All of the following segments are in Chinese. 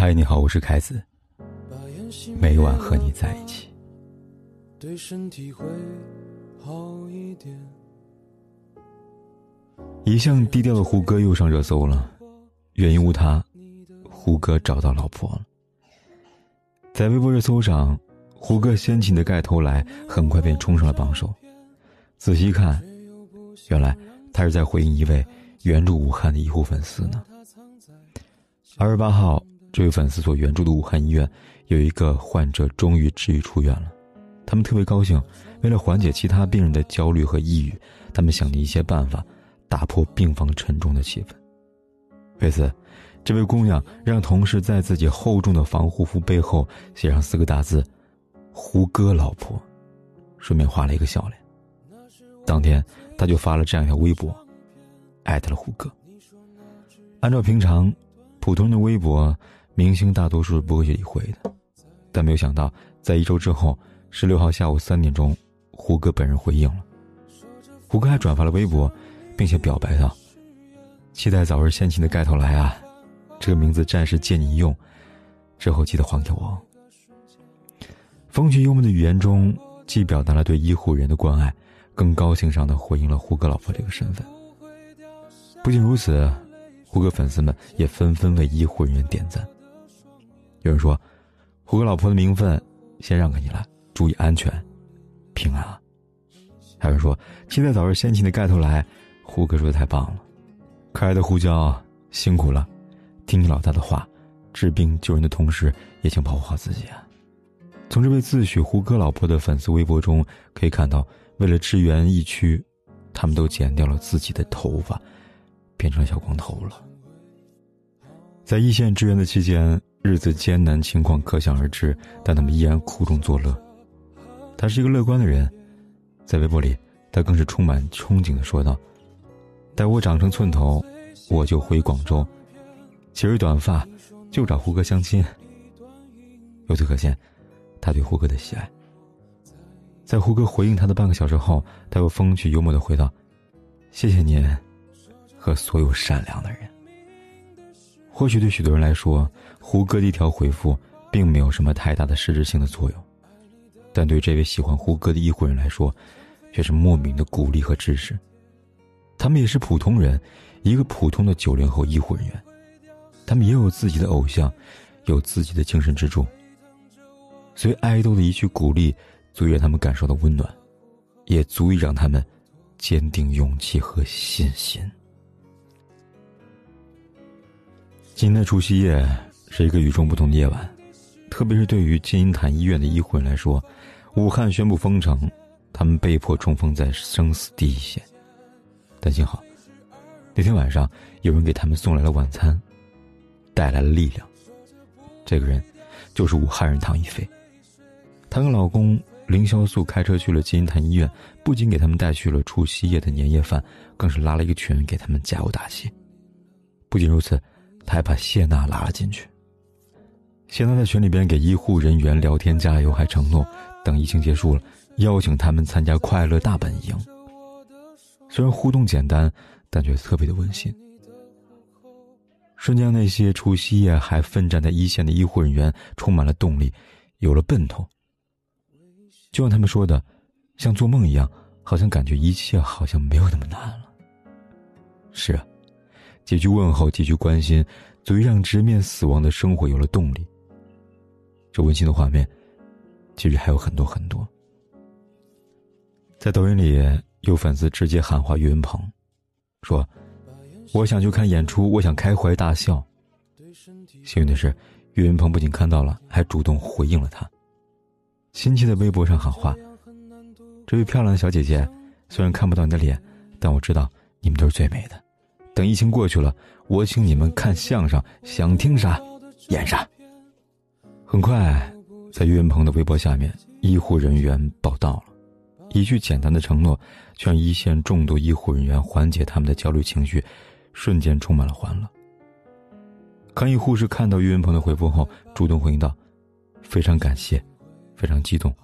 嗨，你好，我是凯子，每晚和你在一起。对身体会好一点。一向低调的胡歌又上热搜了，原因无他，胡歌找到老婆了。在微博热搜上，胡歌掀起的盖头来很快便冲上了榜首。仔细看，原来他是在回应一位援助武汉的医护粉丝呢。28号，这位粉丝所援助的武汉医院有一个患者终于治愈出院了，他们特别高兴。为了缓解其他病人的焦虑和抑郁，他们想了一些办法打破病房沉重的气氛。为此，这位姑娘让同事在自己厚重的防护服背后写上4个大字“胡歌老婆”，顺便画了一个笑脸。当天他就发了这样一条微博，艾特了胡歌。按照平常普通的微博，明星大多数是不会去理会的，但没有想到在1周之后，16号下午3点钟，胡歌本人回应了。胡歌还转发了微博，并且表白道：“期待早日掀起的盖头来啊，这个名字暂时借你用，之后记得还给我。”风趣幽默的语言中，既表达了对医护人的关爱，更高兴上的回应了胡歌老婆这个身份。不仅如此，胡歌粉丝们也纷纷为医护人员点赞。有人说，胡歌老婆的名分先让给你了，注意安全，平安啊。还有人说，期待早日掀起的盖头来，胡歌说的太棒了。可爱的胡椒，辛苦了，听你老大的话，治病救人的同时也请保护好自己啊。从这位自诩胡歌老婆的粉丝微博中可以看到，为了支援疫区，他们都剪掉了自己的头发，变成小光头了。在一线支援的期间，日子艰难情况可想而知，但他们依然苦中作乐。他是一个乐观的人，在微博里他更是充满憧憬地说道：“待我长成寸头，我就回广州，其实短发就找胡歌相亲。”由此可见他对胡歌的喜爱。在胡歌回应他的半个小时后，他又风趣幽默地回道：“谢谢您和所有善良的人。”或许对许多人来说，胡歌的一条回复并没有什么太大的实质性的作用，但对这位喜欢胡歌的医护人来说，却是莫名的鼓励和支持。他们也是普通人，一个普通的90后医护人员，他们也有自己的偶像，有自己的精神支柱，所以爱豆的一句鼓励足以让他们感受到温暖，也足以让他们坚定勇气和信心。今天的除夕夜是一个与众不同的夜晚，特别是对于金银潭医院的医护人来说，武汉宣布封城，他们被迫冲锋在生死第一线。但幸好那天晚上有人给他们送来了晚餐，带来了力量。这个人就是武汉人唐一菲，她跟老公凌潇肃开车去了金银潭医院，不仅给他们带去了除夕夜的年夜饭，更是拉了一个群给他们加油打气。不仅如此，他还把谢娜拉了进去。谢娜在群里边给医护人员聊天加油，还承诺等疫情结束了邀请他们参加快乐大本营。虽然互动简单，但却特别的温馨，瞬间那些除夕夜还奋战在一线的医护人员充满了动力，有了奔头。就像他们说的，像做梦一样，好像感觉一切好像没有那么难了。是啊，几句问候，几句关心，足以让直面死亡的生活有了动力。这温馨的画面其实还有很多很多。在抖音里有粉丝直接喊话岳云鹏，说：“我想去看演出，我想开怀大笑。”幸运的是，岳云鹏不仅看到了，还主动回应了他，亲切的微博上喊话：“这位漂亮的小姐姐，虽然看不到你的脸，但我知道你们都是最美的。等疫情过去了，我请你们看相声，想听啥演啥。”很快在岳云鹏的微博下面，医护人员报道了。一句简单的承诺，却让一线众多医护人员缓解他们的焦虑情绪，瞬间充满了欢乐。抗疫护士看到岳云鹏的回复后，主动回应道：“非常感谢，非常激动，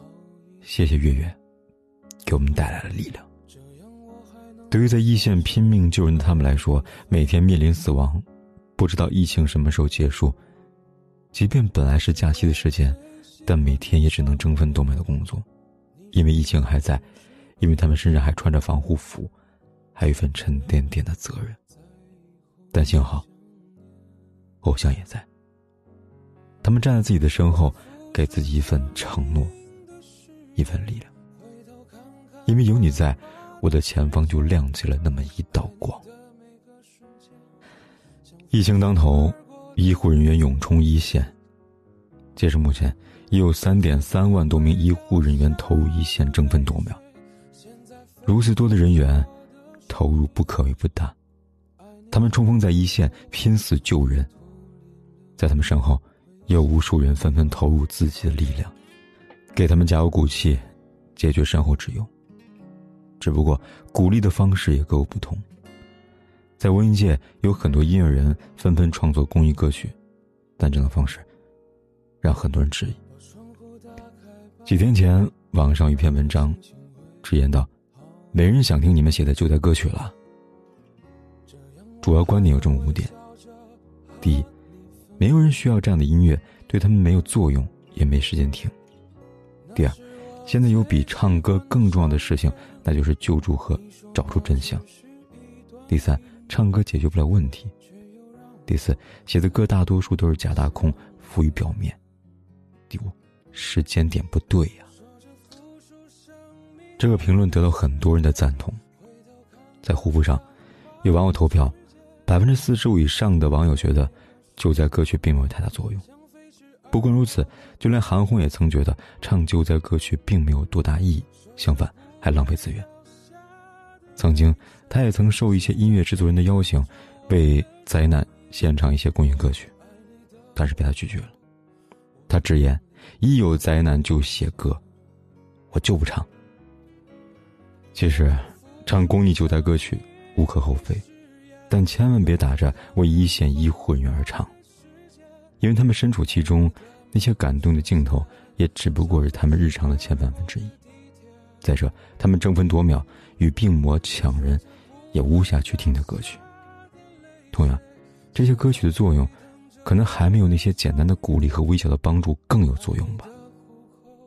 谢谢月月给我们带来了力量。”对于在一线拼命救人的他们来说，每天面临死亡，不知道疫情什么时候结束，即便本来是假期的时间，但每天也只能争分夺秒的工作，因为疫情还在，因为他们身上还穿着防护服，还有一份沉甸甸的责任。但幸好偶像也在，他们站在自己的身后，给自己一份承诺，一份力量。因为有你在，我的前方就亮起了那么一道光。疫情当头，医护人员涌冲一线，截至目前已有 3.3 万多名医护人员投入一线，争分夺秒。如此多的人员投入不可谓不大，他们冲锋在一线，拼死救人。在他们身后有无数人纷纷投入自己的力量，给他们加油鼓气，解决身后之忧。只不过鼓励的方式也各有不同。在文艺界有很多音乐人纷纷创作公益歌曲，但这种方式让很多人质疑。几天前网上一篇文章直言道，没人想听你们写的救灾歌曲了。主要观点有这么5点。第一，没有人需要这样的音乐，对他们没有作用，也没时间听。第二，现在有比唱歌更重要的事情，那就是救助和找出真相。第三，唱歌解决不了问题。第四，写的歌大多数都是假大空，浮于表面。第五，时间点不对呀。这个评论得到很多人的赞同。在虎扑上有网友投票，45%以上的网友觉得救灾歌曲并没有太大作用。不光如此，就连韩红也曾觉得唱救灾歌曲并没有多大意义，相反还浪费资源。曾经他也曾受一些音乐制作人的邀请，为灾难献唱一些公益歌曲，但是被他拒绝了。他直言，一有灾难就写歌，我就不唱。其实唱公益救灾歌曲无可厚非，但千万别打着为一线医护人员而唱，因为他们身处其中，那些感动的镜头也只不过是他们日常的1/1000之一。再者，他们争分夺秒，与病魔抢人，也无暇去听的歌曲。同样，这些歌曲的作用可能还没有那些简单的鼓励和微小的帮助更有作用吧。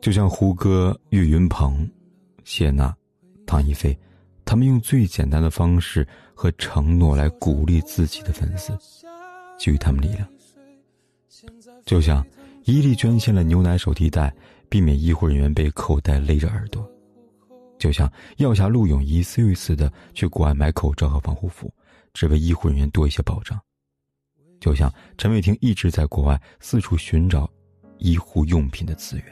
就像胡歌、岳云鹏、谢娜、唐一菲，他们用最简单的方式和承诺来鼓励自己的粉丝，给予他们力量。就像伊利捐献了牛奶手提袋，避免医护人员被口袋勒着耳朵。就像药侠陆勇一次又一次的去国外买口罩和防护服，只为医护人员多一些保障。就像陈伟霆一直在国外四处寻找医护用品的资源。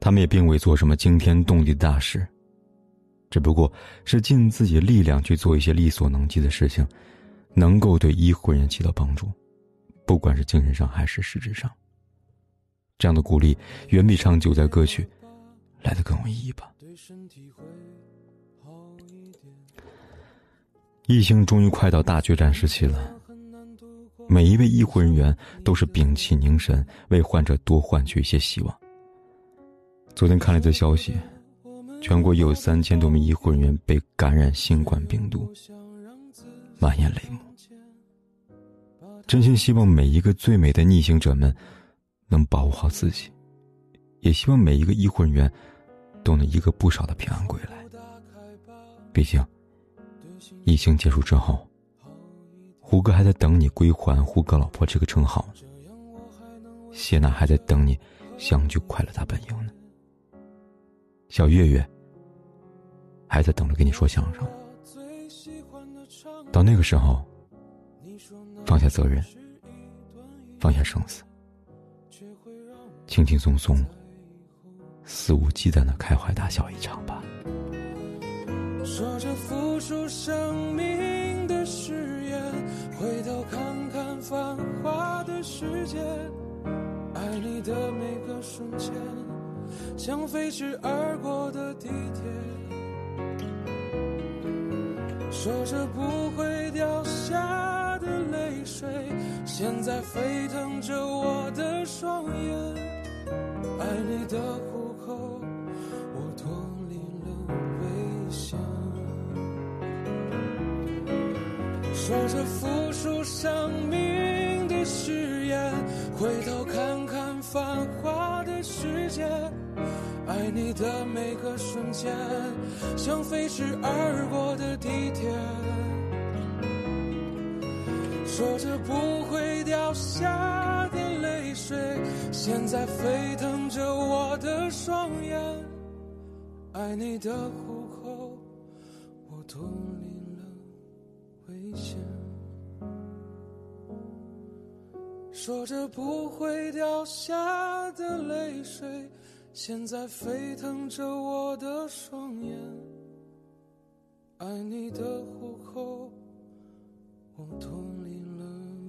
他们也并未做什么惊天动地的大事，只不过是尽自己的力量去做一些力所能及的事情，能够对医护人员起到帮助，不管是精神上还是实质上。这样的鼓励远比唱救灾歌曲来得更有意义吧。疫情终于快到大决战时期了，每一位医护人员都是屏气凝神，为患者多换取一些希望。昨天看了一则消息，全国有3000多名医护人员被感染新冠病毒，满眼泪目。真心希望每一个最美的逆行者们能保护好自己，也希望每一个医护人员都能一个不少的平安归来。毕竟疫情结束之后，胡歌还在等你归还胡歌老婆这个称号，谢娜还在等你相聚快乐大本营呢，小月月还在等着跟你说相声。到那个时候，放下责任，放下生死，轻轻松松，肆无忌惮的开怀大笑一场吧。说着付出生命的誓言，回头看看繁华的世界，爱你的每个瞬间，像飞驰而过的地铁。说着不会掉下的泪水，现在沸腾着我的双眼，爱你的虎口我脱离了危险。说着付出生命的誓回头看看繁华的世界，爱你的每个瞬间，像飞驰而过的地铁，说着不会掉下的泪水，现在沸腾着我的双眼，爱你的户口，我脱离了危险，说着不会掉下的泪水，现在沸腾着我的双眼，爱你的户口，我脱离了。